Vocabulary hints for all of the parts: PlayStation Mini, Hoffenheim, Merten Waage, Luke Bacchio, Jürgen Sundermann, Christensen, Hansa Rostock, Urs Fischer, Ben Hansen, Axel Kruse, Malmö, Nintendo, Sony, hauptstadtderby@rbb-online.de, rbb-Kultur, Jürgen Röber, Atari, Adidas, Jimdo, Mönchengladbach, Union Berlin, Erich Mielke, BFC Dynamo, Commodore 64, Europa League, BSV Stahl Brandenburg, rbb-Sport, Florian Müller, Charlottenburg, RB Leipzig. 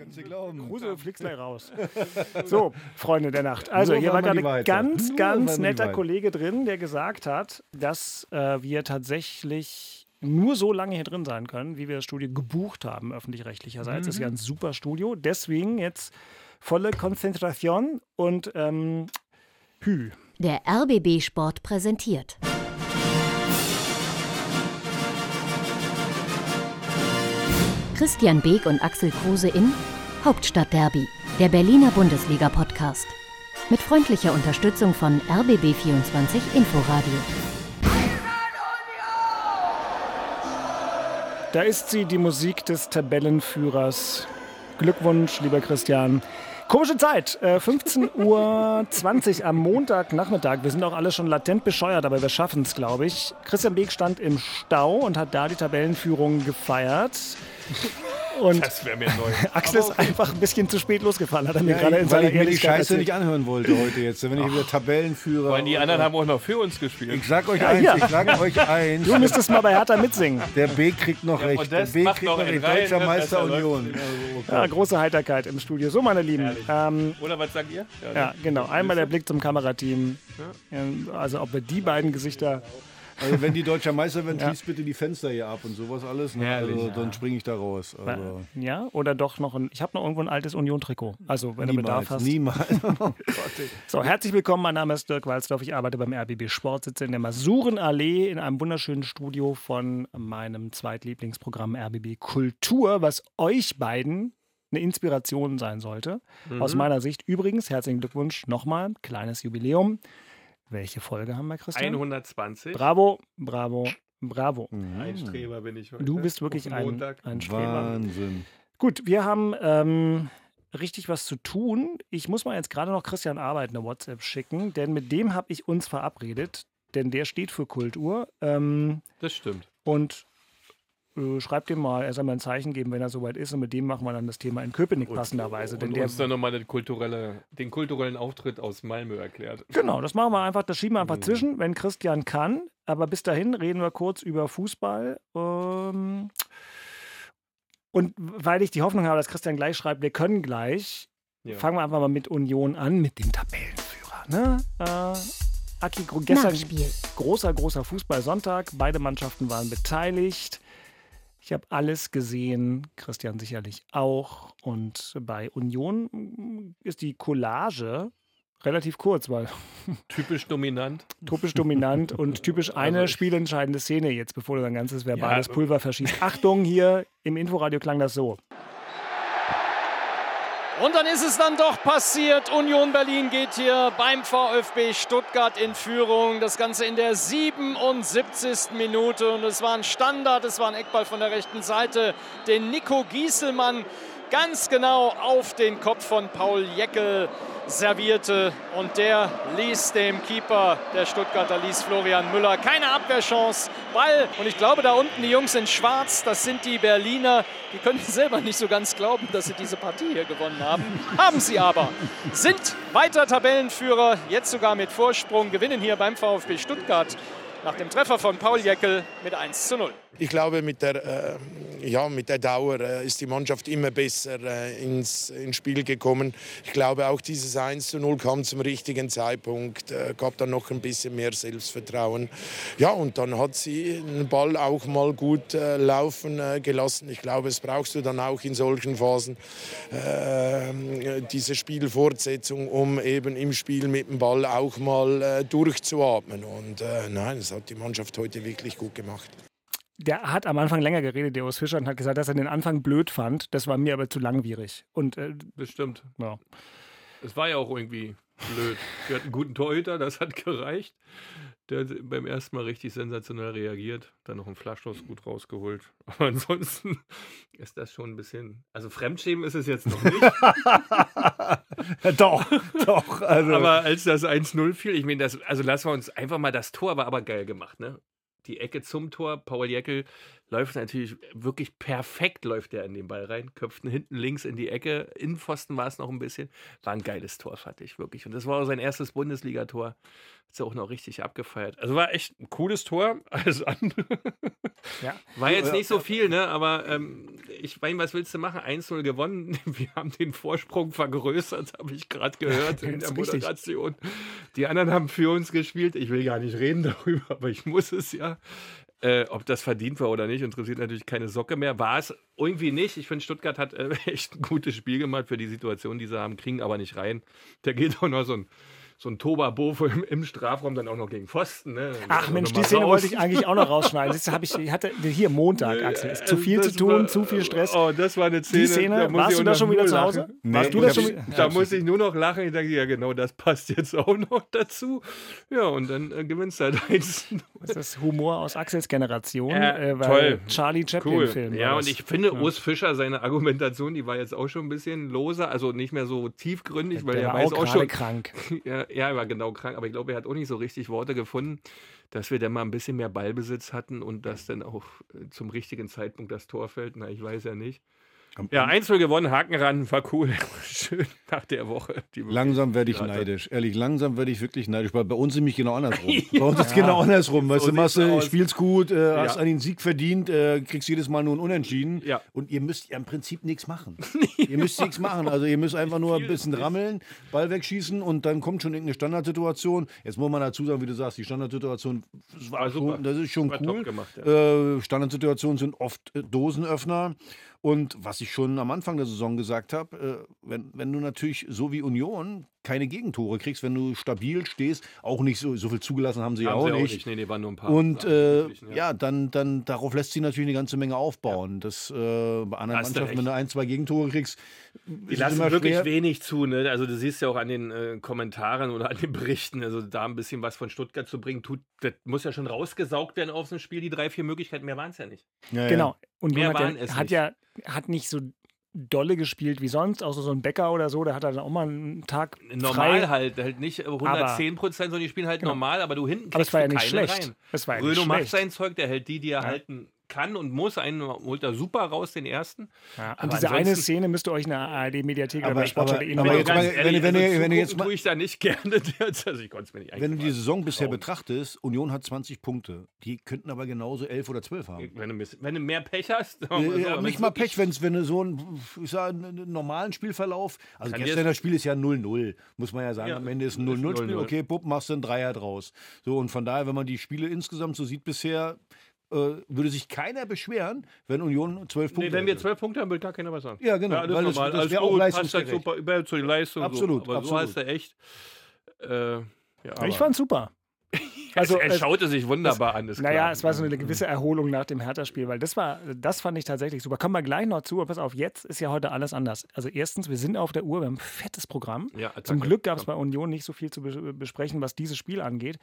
Kannst du glauben. Kruse, fliegst gleich raus. So, Freunde der Nacht. Also, hier war gerade ein ganz netter Kollege drin, der gesagt hat, dass wir tatsächlich nur so lange hier drin sein können, wie wir das Studio gebucht haben, öffentlich-rechtlicherseits. Das ist ja ein super Studio. Deswegen jetzt volle Konzentration und Hü. Der rbb-Sport präsentiert. Christian Beek und Axel Kruse in Hauptstadtderby, der Berliner Bundesliga-Podcast. Mit freundlicher Unterstützung von rbb-24-Inforadio. Da ist sie, die Musik des Tabellenführers. Glückwunsch, lieber Christian. Komische Zeit, 15:20 Uhr am Montagnachmittag. Wir sind auch alle schon latent bescheuert, aber wir schaffen es, glaube ich. Christian Beek stand im Stau und hat da die Tabellenführung gefeiert. Und das wäre mir neu. Axel ist einfach ein bisschen zu spät losgefahren, hat er mir gerade in seiner Ehrlichkeit erzählt. Weil ich mir die Scheiße nicht anhören wollte heute jetzt, wenn ich wieder Tabellenführer... Weil die anderen haben auch noch für uns gespielt. Ich sag euch eins. Du müsstest mal bei Hertha mitsingen. Der Beek kriegt noch recht. Der Beek kriegt noch recht. Deutscher Meister Union. Ja, große Heiterkeit im Studio. So, meine Lieben. Oder was sagt ihr? Ja, genau. Einmal der Blick zum Kamerateam. Also, ob wir die beiden Gesichter... Also wenn die Deutscher Meister werden, schließt bitte die Fenster hier ab und sowas alles. Ne? Herrlich, also, dann springe ich da raus. Also. Ja, oder doch noch ein... Ich habe noch irgendwo ein altes Union-Trikot. Also, wenn du Bedarf hast. Niemals. So, herzlich willkommen. Mein Name ist Dirk Walsdorf. Ich arbeite beim rbb-Sport, sitze in der Masurenallee in einem wunderschönen Studio von meinem Zweitlieblingsprogramm rbb-Kultur, was euch beiden eine Inspiration sein sollte. Mhm. Aus meiner Sicht übrigens, herzlichen Glückwunsch nochmal. Kleines Jubiläum. Welche Folge haben wir, Christian? 120. Bravo, bravo, bravo. Ein Streber bin ich heute. Du bist wirklich ein Streber. Wahnsinn. Gut, wir haben richtig was zu tun. Ich muss mal jetzt gerade noch Christian Arbeit eine WhatsApp schicken, denn mit dem habe ich uns verabredet, denn der steht für Kultur. Das stimmt. Und schreibt ihm mal, er soll mal ein Zeichen geben, wenn er soweit ist. Und mit dem machen wir dann das Thema in Köpenick passenderweise. Und der uns dann nochmal den kulturellen Auftritt aus Malmö erklärt. Genau, das machen wir einfach, das schieben wir einfach zwischen, wenn Christian kann. Aber bis dahin reden wir kurz über Fußball. Und weil ich die Hoffnung habe, dass Christian gleich schreibt, wir können gleich, fangen wir einfach mal mit Union an, mit dem Tabellenführer. Ne? Aki, gestern großer Fußballsonntag. Beide Mannschaften waren beteiligt. Ich habe alles gesehen, Christian sicherlich auch. Und bei Union ist die Collage relativ kurz, weil... Typisch dominant. Typisch dominant und typisch eine spielentscheidende Szene jetzt, bevor du dein ganzes verbales Pulver verschießt. Achtung, hier im Inforadio klang das so. Und dann ist es dann doch passiert. Union Berlin geht hier beim VfB Stuttgart in Führung. Das Ganze in der 77. Minute. Und es war ein Standard, es war ein Eckball von der rechten Seite, den Nico Gießelmann ganz genau auf den Kopf von Paul Jeckel servierte. Und der ließ dem Keeper der Stuttgarter, ließ Florian Müller, keine Abwehrchance. Ball. Und ich glaube, da unten die Jungs in Schwarz, das sind die Berliner. Die können selber nicht so ganz glauben, dass sie diese Partie hier gewonnen haben. Haben sie aber. Sind weiter Tabellenführer, jetzt sogar mit Vorsprung, gewinnen hier beim VfB Stuttgart. Nach dem Treffer von Paul Jeckel mit 1:0. Ich glaube, mit der Dauer ist die Mannschaft immer besser ins Spiel gekommen. Ich glaube, auch dieses 1:0 kam zum richtigen Zeitpunkt, gab dann noch ein bisschen mehr Selbstvertrauen. Ja, und dann hat sie den Ball auch mal gut laufen gelassen. Ich glaube, es brauchst du dann auch in solchen Phasen, diese Spielfortsetzung, um eben im Spiel mit dem Ball auch mal durchzuatmen. Und nein, das hat die Mannschaft heute wirklich gut gemacht. Der hat am Anfang länger geredet, der Urs Fischer, und hat gesagt, dass er den Anfang blöd fand. Das war mir aber zu langwierig. Und, bestimmt. Ja. Es war ja auch irgendwie blöd. Wir hatten einen guten Torhüter, das hat gereicht. Der hat beim ersten Mal richtig sensationell reagiert. Dann noch einen Flaschschuss gut rausgeholt. Aber ansonsten ist das schon ein bisschen... Also Fremdschämen ist es jetzt noch nicht. Ja, doch. Also. Aber als das 1:0 fiel, ich meine, lassen wir uns einfach mal das Tor, aber geil gemacht, ne? Die Ecke zum Tor, Paul Jeckel läuft natürlich wirklich perfekt, läuft der in den Ball rein, köpft ihn hinten links in die Ecke, Innenpfosten war es noch ein bisschen, war ein geiles Tor, fand ich wirklich. Und das war auch sein erstes Bundesliga-Tor, hat sie auch noch richtig abgefeiert. Also war echt ein cooles Tor, alles andere. Ja. War jetzt nicht so viel, ne? Aber ich meine, was willst du machen? 1-0 gewonnen, wir haben den Vorsprung vergrößert, habe ich gerade gehört in der Moderation. Richtig. Die anderen haben für uns gespielt, ich will gar nicht reden darüber, aber ich muss es ja. Ob das verdient war oder nicht, interessiert natürlich keine Socke mehr. War es irgendwie nicht. Ich finde, Stuttgart hat echt ein gutes Spiel gemacht für die Situation, die sie haben, kriegen aber nicht rein. Da geht auch noch so ein Toba-Bofo im Strafraum dann auch noch gegen Pfosten. Ne? Ach Mensch, die Szene wollte ich eigentlich auch noch rausschneiden. Das hatte hier Montag, Axel. Ist zu viel zu tun, zu viel Stress. Oh, das war eine Szene. Die Szene, warst du da schon wieder zu Hause? Warst du da schon wieder? Da muss ich nur noch lachen. Ich denke, ja genau, das passt jetzt auch noch dazu. Ja, und dann gewinnst du halt 1-0. Das ist Humor aus Axels Generation. Toll. Charlie Chaplin-Film. Cool. Ja, und ich finde, Urs Fischer, seine Argumentation, die war jetzt auch schon ein bisschen loser, also nicht mehr so tiefgründig, weil er weiß auch schon... krank. Ja, er war genau krank, aber ich glaube, er hat auch nicht so richtig Worte gefunden, dass wir dann mal ein bisschen mehr Ballbesitz hatten und dass dann auch zum richtigen Zeitpunkt das Tor fällt. Na, ich weiß ja nicht. Ja, 1-0 gewonnen, Haken ran, war cool. Schön nach der Woche. Langsam werde ich neidisch. Ehrlich, langsam werde ich wirklich neidisch. Bei uns ist nämlich genau andersrum. Bei uns ist es genau andersrum. Weißt du, Masse, spielst gut, hast an den Sieg verdient, kriegst jedes Mal nur ein Unentschieden. Ja. Und ihr müsst ja im Prinzip nichts machen. Ihr müsst nichts machen. Also ihr müsst einfach nur ein bisschen rammeln, Ball wegschießen und dann kommt schon irgendeine Standardsituation. Jetzt muss man dazu sagen, wie du sagst, die Standardsituation war super. Das ist schon cool. Top gemacht, ja. Standardsituationen sind oft Dosenöffner. Und was ich schon am Anfang der Saison gesagt habe, wenn du natürlich so wie Union keine Gegentore kriegst, wenn du stabil stehst, auch nicht so viel zugelassen haben sie ja auch nicht. Nee, waren nur ein paar. Und dann darauf lässt sich natürlich eine ganze Menge aufbauen. Ja. Dass bei anderen Mannschaften, wenn du 1-2 Gegentore kriegst, die lassen wirklich wenig zu. Ne? Also du siehst ja auch an den Kommentaren oder an den Berichten, also da ein bisschen was von Stuttgart zu bringen, das muss ja schon rausgesaugt werden aus dem Spiel, die 3-4 Möglichkeiten, mehr waren es ja nicht. Ja, genau. Ja. Und mehr waren es nicht. Hat nicht so dolle gespielt wie sonst, außer so ein Bäcker oder so, da hat er dann auch mal einen Tag frei. Normal halt nicht 110%, sondern die spielen halt normal, aber du hinten kriegst aber es war ja nicht schlecht. Rein. Es war ja nicht schlecht. Macht sein Zeug, der hält die er halten kann und muss, einen holt er super raus, den ersten. Ja, und diese eine Szene müsst ihr euch in der ARD-Mediathek oder bei Sportschau.de tue ich da nicht gerne. Also ich konnte es mir nicht Wenn du die Saison bisher betrachtest, Union hat 20 Punkte. Die könnten aber genauso 11 oder 12 haben. Wenn du mehr Pech hast. Nicht mal Pech, wenn du so einen normalen Spielverlauf, also gestern das Spiel ist ja 0-0, muss man ja sagen. Ja, am Ende ist ein 0-0-Spiel. Okay, Bub, machst du einen Dreier draus. So, und von daher, wenn man die Spiele insgesamt so sieht bisher, würde sich keiner beschweren, wenn Union 12 Punkte wenn wir 12 Punkte haben, will gar keiner was sagen. Ja, genau. Ja, das ist normal. Das wäre auch leistungsgerecht. Super, über zur Leistung. Absolut. So. Aber absolut. So heißt er echt. Ich fand's super. Also, er schaute sich wunderbar an. Es war so eine gewisse Erholung nach dem Hertha-Spiel, weil das fand ich tatsächlich super. Kommen wir gleich noch zu, aber pass auf, jetzt ist ja heute alles anders. Also erstens, wir sind auf der Uhr, wir haben ein fettes Programm. Ja, zum Glück gab es bei Union nicht so viel zu besprechen, was dieses Spiel angeht.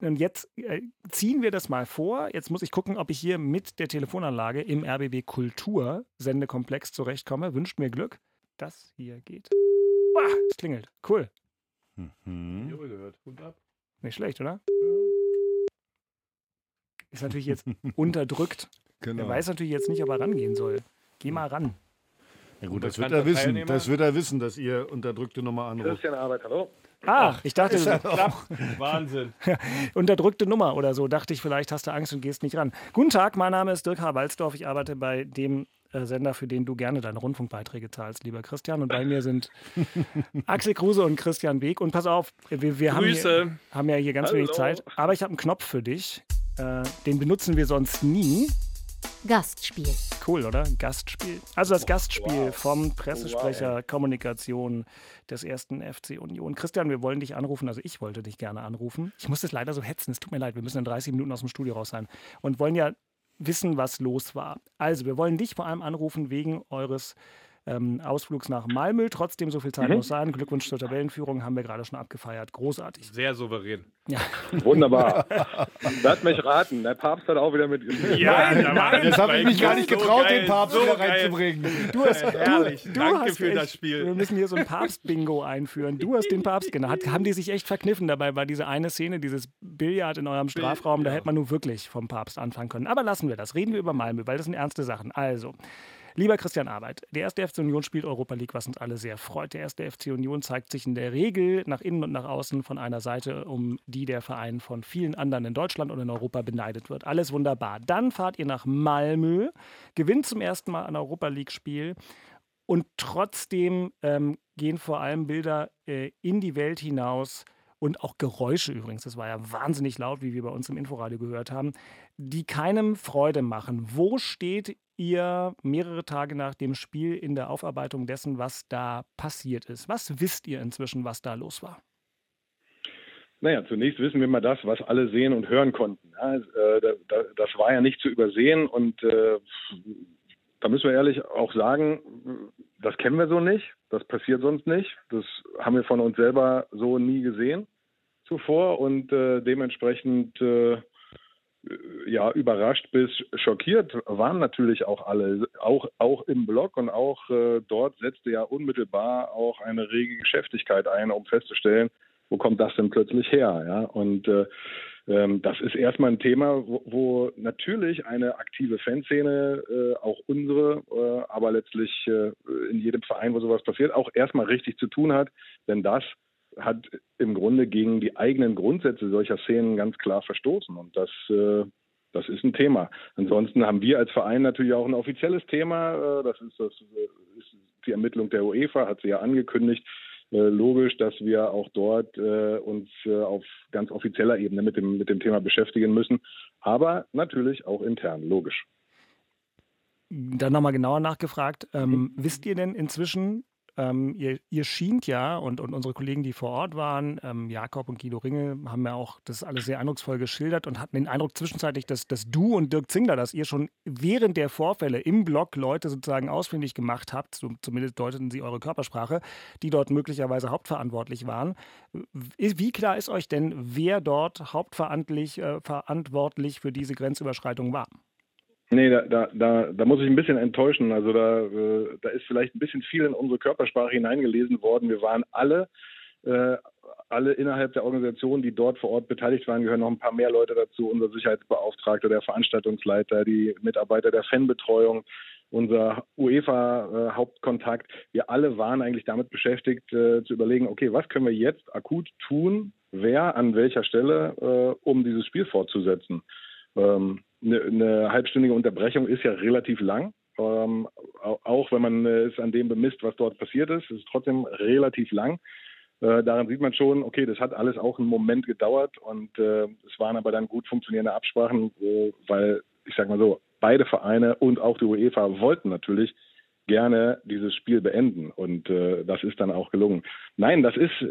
Und jetzt ziehen wir das mal vor. Jetzt muss ich gucken, ob ich hier mit der Telefonanlage im rbb-Kultur-Sendekomplex zurechtkomme. Wünscht mir Glück. Das hier geht. Ah, es klingelt. Cool. Mhm. Hund ab. Nicht schlecht, oder? Ist natürlich jetzt unterdrückt. Genau. Er weiß natürlich jetzt nicht, ob er rangehen soll. Geh mal ran. Ja gut, das wird er wissen. Das wird er wissen, dass ihr unterdrückte Nummer anruft. Christian Arbeit, hallo. Ach, ich dachte, Wahnsinn. Unterdrückte Nummer oder so, dachte ich, vielleicht hast du Angst und gehst nicht ran. Guten Tag, mein Name ist Dirk Walsdorf. Ich arbeite bei dem Sender, für den du gerne deine Rundfunkbeiträge zahlst, lieber Christian. Und bei mir sind Axel Kruse und Christian Beek. Und pass auf, wir haben ja hier ganz wenig Zeit. Aber ich habe einen Knopf für dich. Den benutzen wir sonst nie. Gastspiel. Cool, oder? Gastspiel. Also das Gastspiel vom Pressesprecher Kommunikation des 1. FC Union. Christian, wir wollen dich anrufen. Also ich wollte dich gerne anrufen. Ich muss das leider so hetzen. Es tut mir leid. Wir müssen in 30 Minuten aus dem Studio raus sein. Und wollen ja wissen, was los war. Also wir wollen dich vor allem anrufen wegen eures Ausflugs nach Malmö. Trotzdem, so viel Zeit muss sein. Glückwunsch zur Tabellenführung, haben wir gerade schon abgefeiert. Großartig. Sehr souverän. Ja. Wunderbar. Lass mich raten, der Papst hat auch wieder mitgespielt. Ja, nein, das habe ich mich gar nicht getraut, so den Papst so wieder reinzubringen. Danke für das Spiel. Wir müssen hier so ein Papst-Bingo einführen. Du hast den Papst genannt. Haben die sich echt verkniffen dabei, war diese eine Szene, dieses Billard in eurem Strafraum, da hätte man nun wirklich vom Papst anfangen können. Aber lassen wir das. Reden wir über Malmö, weil das sind ernste Sachen. Also, lieber Christian Arbeit, der 1. FC Union spielt Europa League, was uns alle sehr freut. Der 1. FC Union zeigt sich in der Regel nach innen und nach außen von einer Seite, um die der Verein von vielen anderen in Deutschland und in Europa beneidet wird. Alles wunderbar. Dann fahrt ihr nach Malmö, gewinnt zum ersten Mal ein Europa League-Spiel und trotzdem gehen vor allem Bilder in die Welt hinaus und auch Geräusche übrigens. Das war ja wahnsinnig laut, wie wir bei uns im Inforadio gehört haben, die keinem Freude machen. Wo steht ihr mehrere Tage nach dem Spiel in der Aufarbeitung dessen, was da passiert ist? Was wisst ihr inzwischen, was da los war? Naja, zunächst wissen wir mal das, was alle sehen und hören konnten. Ja, das war ja nicht zu übersehen und da müssen wir ehrlich auch sagen, das kennen wir so nicht, das passiert sonst nicht, das haben wir von uns selber so nie gesehen zuvor und dementsprechend überrascht bis schockiert waren natürlich auch alle, auch im Blog und auch dort setzte ja unmittelbar auch eine rege Geschäftigkeit ein, um festzustellen, wo kommt das denn plötzlich her? Ja? Und das ist erstmal ein Thema, wo natürlich eine aktive Fanszene, auch unsere, aber letztlich in jedem Verein, wo sowas passiert, auch erstmal richtig zu tun hat. Denn das hat im Grunde gegen die eigenen Grundsätze solcher Szenen ganz klar verstoßen. Und das ist ein Thema. Ansonsten haben wir als Verein natürlich auch ein offizielles Thema. Das ist die Ermittlung der UEFA, hat sie ja angekündigt. Logisch, dass wir auch dort uns auf ganz offizieller Ebene mit dem Thema beschäftigen müssen, aber natürlich auch intern, logisch. Dann nochmal genauer nachgefragt, wisst ihr denn inzwischen, ihr schient ja und unsere Kollegen, die vor Ort waren, Jakob und Guido Ringel, haben ja auch das alles sehr eindrucksvoll geschildert und hatten den Eindruck zwischenzeitlich, dass du und Dirk Zingler, dass ihr schon während der Vorfälle im Blog Leute sozusagen ausfindig gemacht habt, so, zumindest deuteten sie eure Körpersprache, die dort möglicherweise hauptverantwortlich waren. Wie klar ist euch denn, wer dort hauptverantwortlich für diese Grenzüberschreitung war? Nee, da muss ich ein bisschen enttäuschen. Also da ist vielleicht ein bisschen viel in unsere Körpersprache hineingelesen worden. Wir waren alle innerhalb der Organisation, die dort vor Ort beteiligt waren, gehören noch ein paar mehr Leute dazu. Unser Sicherheitsbeauftragter, der Veranstaltungsleiter, die Mitarbeiter der Fanbetreuung, unser UEFA-Hauptkontakt. Wir alle waren eigentlich damit beschäftigt, zu überlegen, okay, was können wir jetzt akut tun, wer an welcher Stelle, um dieses Spiel fortzusetzen. Eine halbstündige Unterbrechung ist ja relativ lang, auch wenn man es an dem bemisst, was dort passiert ist. Es ist trotzdem relativ lang. Daran sieht man schon, okay, das hat alles auch einen Moment gedauert und es waren aber dann gut funktionierende Absprachen, weil, ich sag mal so, beide Vereine und auch die UEFA wollten natürlich gerne dieses Spiel beenden und das ist dann auch gelungen. Nein, das ist,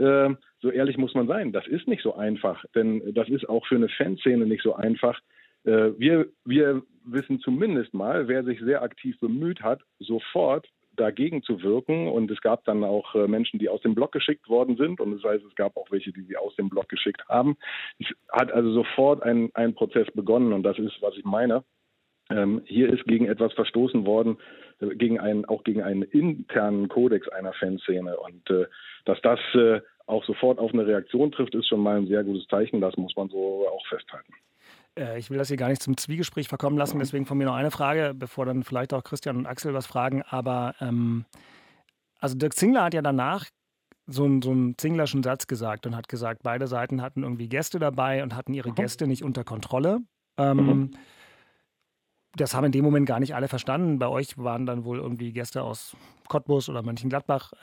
so ehrlich muss man sein, das ist nicht so einfach, denn das ist auch für eine Fanszene nicht so einfach. Wir wissen zumindest mal, wer sich sehr aktiv bemüht hat, sofort dagegen zu wirken. Und es gab dann auch Menschen, die aus dem Block geschickt worden sind. Und das heißt, es gab auch welche, die sie aus dem Block geschickt haben. Es hat also sofort ein Prozess begonnen. Und das ist, was ich meine. Hier ist gegen etwas verstoßen worden, gegen einen internen Kodex einer Fanszene. Und dass das auch sofort auf eine Reaktion trifft, ist schon mal ein sehr gutes Zeichen. Das muss man so auch festhalten. Ich will das hier gar nicht zum Zwiegespräch verkommen lassen, deswegen von mir noch eine Frage, bevor dann vielleicht auch Christian und Axel was fragen. Aber also Dirk Zingler hat ja danach so einen Zinglerschen Satz gesagt und hat gesagt, beide Seiten hatten irgendwie Gäste dabei und hatten ihre Gäste nicht unter Kontrolle. Das haben in dem Moment gar nicht alle verstanden. Bei euch waren dann wohl irgendwie Gäste aus Cottbus oder Mönchengladbach.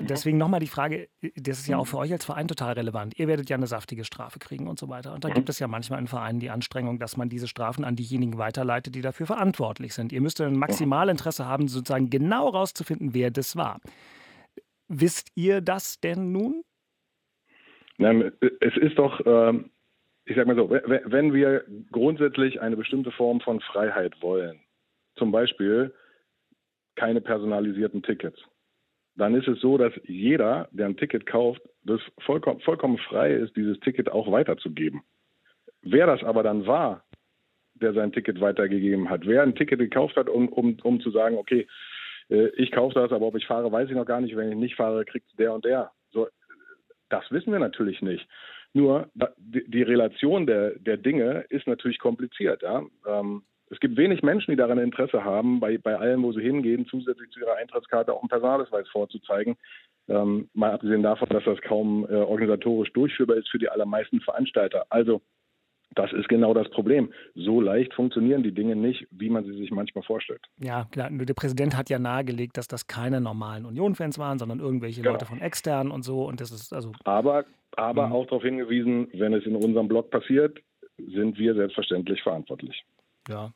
Deswegen nochmal die Frage, das ist ja auch für euch als Verein total relevant. Ihr werdet ja eine saftige Strafe kriegen und so weiter. Und da gibt es ja manchmal in Vereinen die Anstrengung, dass man diese Strafen an diejenigen weiterleitet, die dafür verantwortlich sind. Ihr müsst ein Maximalinteresse haben, sozusagen genau rauszufinden, wer das war. Wisst ihr das denn nun? Nein, es ist doch... Ich sage mal so, wenn wir grundsätzlich eine bestimmte Form von Freiheit wollen, zum Beispiel keine personalisierten Tickets. Dann ist es so, dass jeder, der ein Ticket kauft, das vollkommen frei ist, dieses Ticket auch weiterzugeben. Wer das aber dann war, der sein Ticket weitergegeben hat, wer ein Ticket gekauft hat, um zu sagen, okay, ich kaufe das, aber ob ich fahre, weiß ich noch gar nicht. Wenn ich nicht fahre, kriegt der und der. So, das wissen wir natürlich nicht. Nur die Relation der Dinge ist natürlich kompliziert. Ja? Es gibt wenig Menschen, die daran Interesse haben, bei allem, wo sie hingehen, zusätzlich zu ihrer Eintrittskarte auch einen Personalausweis vorzuzeigen. Mal abgesehen davon, dass das kaum organisatorisch durchführbar ist für die allermeisten Veranstalter. Also das ist genau das Problem. So leicht funktionieren die Dinge nicht, wie man sie sich manchmal vorstellt. Ja, klar. Der Präsident hat ja nahegelegt, dass das keine normalen Union-Fans waren, sondern irgendwelche Leute von extern und so. Und das ist also. Aber auch darauf hingewiesen, wenn es in unserem Blog passiert, sind wir selbstverständlich verantwortlich. Ja.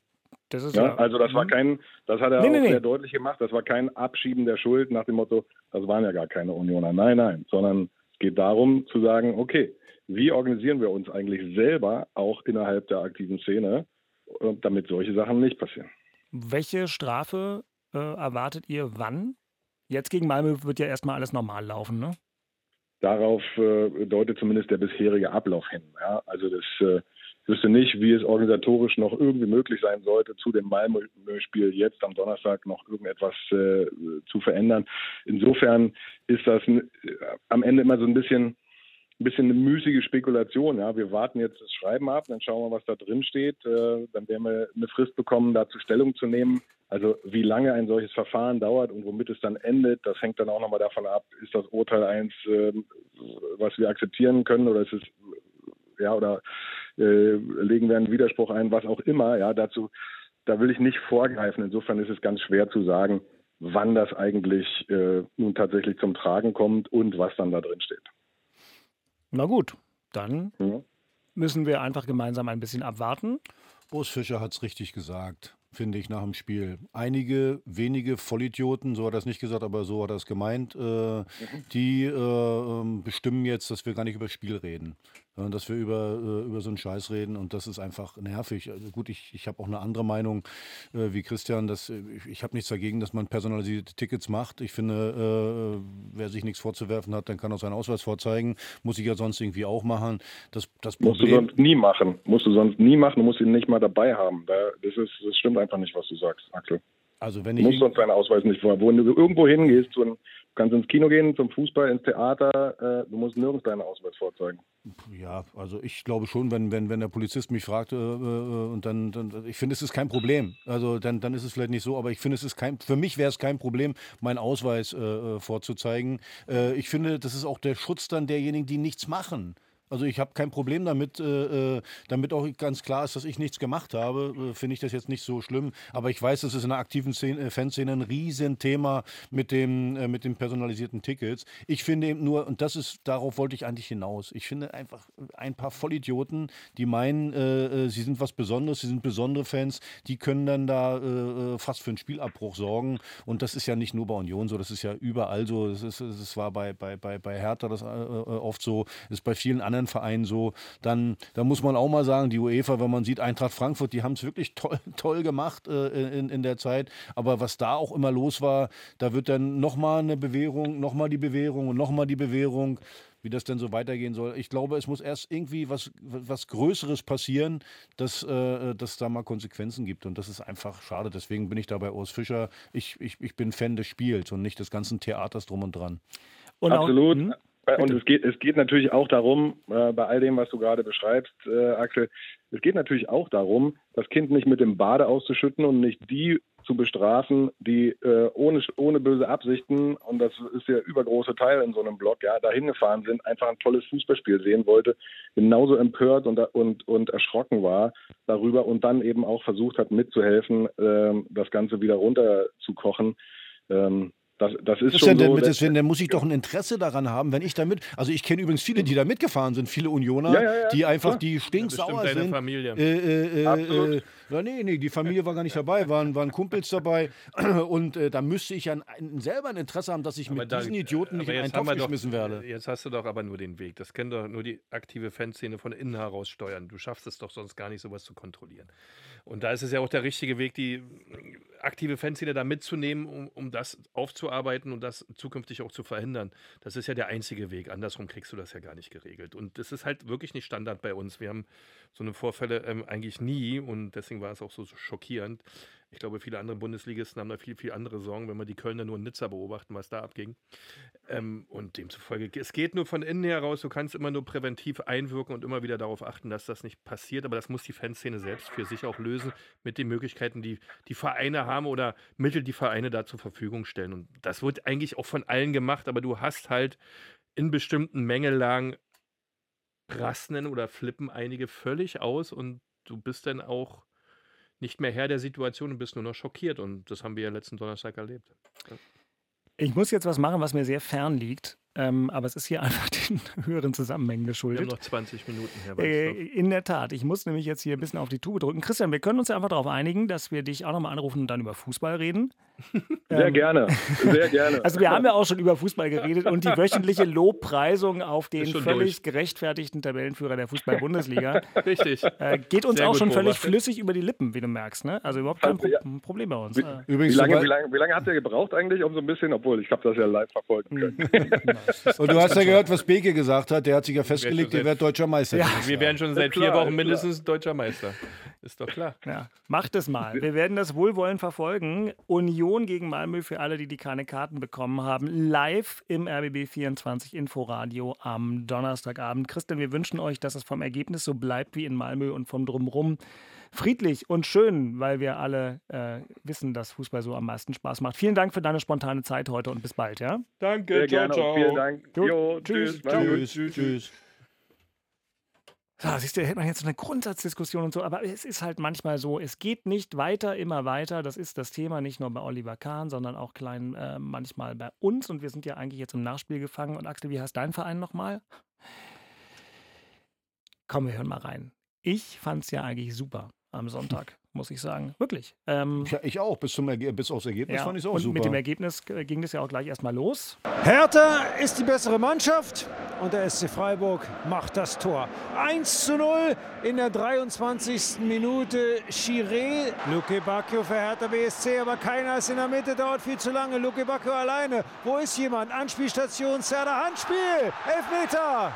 Das ist ja, also das war kein, das hat er auch sehr deutlich gemacht, das war kein Abschieben der Schuld nach dem Motto, das waren ja gar keine Unioner. Nein, sondern es geht darum zu sagen, okay, wie organisieren wir uns eigentlich selber auch innerhalb der aktiven Szene, damit solche Sachen nicht passieren? Welche Strafe erwartet ihr wann? Jetzt gegen Malmö wird ja erstmal alles normal laufen, ne? Darauf deutet zumindest der bisherige Ablauf hin. Ja? Also ich wüsste nicht, wie es organisatorisch noch irgendwie möglich sein sollte, zu dem Malmö-Spiel jetzt am Donnerstag noch irgendetwas zu verändern. Insofern ist das am Ende immer so ein bisschen eine müßige Spekulation. Ja? Wir warten jetzt das Schreiben ab, dann schauen wir, was da drin steht. Dann werden wir eine Frist bekommen, dazu Stellung zu nehmen. Also wie lange ein solches Verfahren dauert und womit es dann endet, das hängt dann auch nochmal davon ab, ist das Urteil eins, was wir akzeptieren können, oder ist es... Ja, oder legen wir einen Widerspruch ein, was auch immer. Ja, dazu, da will ich nicht vorgreifen. Insofern ist es ganz schwer zu sagen, wann das eigentlich nun tatsächlich zum Tragen kommt und was dann da drin steht. Na gut, dann müssen wir einfach gemeinsam ein bisschen abwarten. Urs Fischer hat es richtig gesagt, finde ich, nach dem Spiel. Einige, wenige Vollidioten, so hat er es nicht gesagt, aber so hat er es gemeint, die bestimmen jetzt, dass wir gar nicht über das Spiel reden, sondern dass wir über so einen Scheiß reden, und das ist einfach nervig. Also gut, ich habe auch eine andere Meinung wie Christian, dass ich habe nichts dagegen, dass man personalisierte Tickets macht. Ich finde, wer sich nichts vorzuwerfen hat, dann kann auch seinen Ausweis vorzeigen. Muss ich ja sonst irgendwie auch machen. Das Problem, musst du sonst nie machen, du musst ihn nicht mal dabei haben. Das stimmt einfach nicht, was du sagst, Axel. Also wenn ich muss sonst deinen Ausweis nicht vor. Wenn du irgendwo hingehst, du kannst ins Kino gehen, zum Fußball, ins Theater, du musst nirgends deinen Ausweis vorzeigen. Ja, also ich glaube schon, wenn der Polizist mich fragt, und dann ich finde, es ist kein Problem. Also dann ist es vielleicht nicht so, aber ich finde, für mich wäre es kein Problem, meinen Ausweis vorzuzeigen. Ich finde, das ist auch der Schutz dann derjenigen, die nichts machen. Also ich habe kein Problem damit, damit auch ganz klar ist, dass ich nichts gemacht habe, finde ich das jetzt nicht so schlimm. Aber ich weiß, das ist in der aktiven Fanszene ein Riesenthema mit den personalisierten Tickets. Ich finde eben nur, und darauf wollte ich eigentlich hinaus, ich finde einfach ein paar Vollidioten, die meinen, sie sind was Besonderes, sie sind besondere Fans, die können dann da fast für einen Spielabbruch sorgen. Und das ist ja nicht nur bei Union so, das ist ja überall so. Das war bei Hertha das oft so, das ist bei vielen anderen Verein so, dann muss man auch mal sagen, die UEFA, wenn man sieht, Eintracht Frankfurt, die haben es wirklich toll gemacht in der Zeit, aber was da auch immer los war, da wird dann nochmal eine Bewährung, nochmal die Bewährung und nochmal die Bewährung, wie das denn so weitergehen soll. Ich glaube, es muss erst irgendwie was Größeres passieren, dass es da mal Konsequenzen gibt, und das ist einfach schade, deswegen bin ich da bei Urs Fischer, ich bin Fan des Spiels und nicht des ganzen Theaters drum und dran. Und absolut. Und es geht natürlich auch darum, bei all dem, was du gerade beschreibst, Axel, es geht natürlich auch darum, das Kind nicht mit dem Bade auszuschütten und nicht die zu bestrafen, die ohne böse Absichten, und das ist der übergroße Teil in so einem Blog, ja, dahin gefahren sind, einfach ein tolles Fußballspiel sehen wollte, genauso empört und erschrocken war darüber und dann eben auch versucht hat, mitzuhelfen, das Ganze wieder runterzukochen. Das ist schon so. Denn muss ich doch ein Interesse daran haben, wenn ich damit, also ich kenne übrigens viele, die da mitgefahren sind, viele Unioner, die einfach, die stinksauer sind. Familie. Die Familie war gar nicht dabei, waren Kumpels dabei und da müsste ich ja selber ein Interesse haben, dass ich aber mit diesen Idioten nicht in einen Topf geschmissen werde. Jetzt hast du doch aber nur den Weg, das können doch nur die aktive Fanszene von innen heraus steuern. Du schaffst es doch sonst gar nicht, sowas zu kontrollieren. Und da ist es ja auch der richtige Weg, die aktive Fanszene da mitzunehmen, um das aufzuarbeiten und das zukünftig auch zu verhindern. Das ist ja der einzige Weg. Andersrum kriegst du das ja gar nicht geregelt. Und das ist halt wirklich nicht Standard bei uns. Wir haben so eine Vorfälle eigentlich nie und deswegen war es auch so schockierend. Ich glaube, viele andere Bundesligisten haben da viel, viel andere Sorgen, wenn wir die Kölner nur in Nizza beobachten, was da abging. Und demzufolge, es geht nur von innen heraus, du kannst immer nur präventiv einwirken und immer wieder darauf achten, dass das nicht passiert. Aber das muss die Fanszene selbst für sich auch lösen, mit den Möglichkeiten, die die Vereine haben oder Mittel, die Vereine da zur Verfügung stellen. Und das wird eigentlich auch von allen gemacht, aber du hast halt in bestimmten Mängelagen rasten oder flippen einige völlig aus und du bist dann auch nicht mehr Herr der Situation und bist nur noch schockiert. Und das haben wir ja letzten Donnerstag erlebt. Ja. Ich muss jetzt was machen, was mir sehr fern liegt. Aber es ist hier einfach den höheren Zusammenhängen geschuldet. Wir haben noch 20 Minuten, Herr Walsdorf. In der Tat. Ich muss nämlich jetzt hier ein bisschen auf die Tube drücken. Christian, wir können uns ja einfach darauf einigen, dass wir dich auch nochmal anrufen und dann über Fußball reden. Sehr gerne. Also wir haben ja auch schon über Fußball geredet und die wöchentliche Lobpreisung auf den völlig gerechtfertigten Tabellenführer der Fußball-Bundesliga. Richtig. Geht uns sehr auch schon völlig flüssig über die Lippen, wie du merkst. Ne? Also überhaupt kein Problem bei uns. Übrigens, wie lange habt ihr gebraucht eigentlich, um so ein bisschen, obwohl ich habe das ja live verfolgen können. Und du hast ja gehört, was Beke gesagt hat. Der hat sich ja festgelegt, ihr werdet deutscher Meister. Ja. Wir werden schon seit 4 Wochen mindestens deutscher Meister. Ist doch klar. Ja. Macht es mal. Wir werden das wohlwollend verfolgen. Union gegen Malmö für alle, die keine Karten bekommen haben. Live im rbb-24-Inforadio am Donnerstagabend. Christian, wir wünschen euch, dass es vom Ergebnis so bleibt wie in Malmö und vom Drumherum. Friedlich und schön, weil wir alle wissen, dass Fußball so am meisten Spaß macht. Vielen Dank für deine spontane Zeit heute und bis bald, ja? Danke, sehr gerne. Ciao. Vielen Dank. Jo, tschüss. So, siehst du, da hätte man jetzt so eine Grundsatzdiskussion und so, aber es ist halt manchmal so, es geht nicht weiter, immer weiter. Das ist das Thema nicht nur bei Oliver Kahn, sondern auch klein manchmal bei uns und wir sind ja eigentlich jetzt im Nachspiel gefangen. Und Axel, wie heißt dein Verein nochmal? Komm, wir hören mal rein. Ich fand's ja eigentlich super. Am Sonntag, muss ich sagen. Wirklich. Ich auch. Bis aufs Ergebnis fand ich es auch super. Und mit dem Ergebnis ging das ja auch gleich erstmal los. Hertha ist die bessere Mannschaft und der SC Freiburg macht das Tor. 1:0 in der 23. Minute. Schiré, Luke Bacchio für Hertha BSC, aber keiner ist in der Mitte, dauert viel zu lange. Luke Bacchio alleine. Wo ist jemand? Anspielstation, Serda, Handspiel! Elfmeter!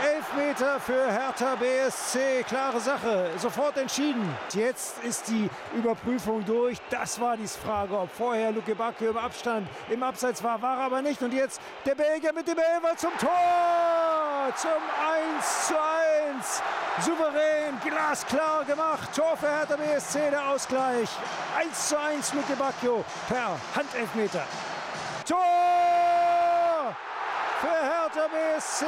11 Meter für Hertha BSC, klare Sache, sofort entschieden. Jetzt ist die Überprüfung durch, das war die Frage, ob vorher Luke Bacchio im Abstand, im Abseits war er aber nicht. Und jetzt der Belgier mit dem Elfer zum Tor, zum 1:1. Souverän, glasklar gemacht, Tor für Hertha BSC, der Ausgleich. 1:1 Luke Bacchio per Handelfmeter. Tor für Hertha BSC.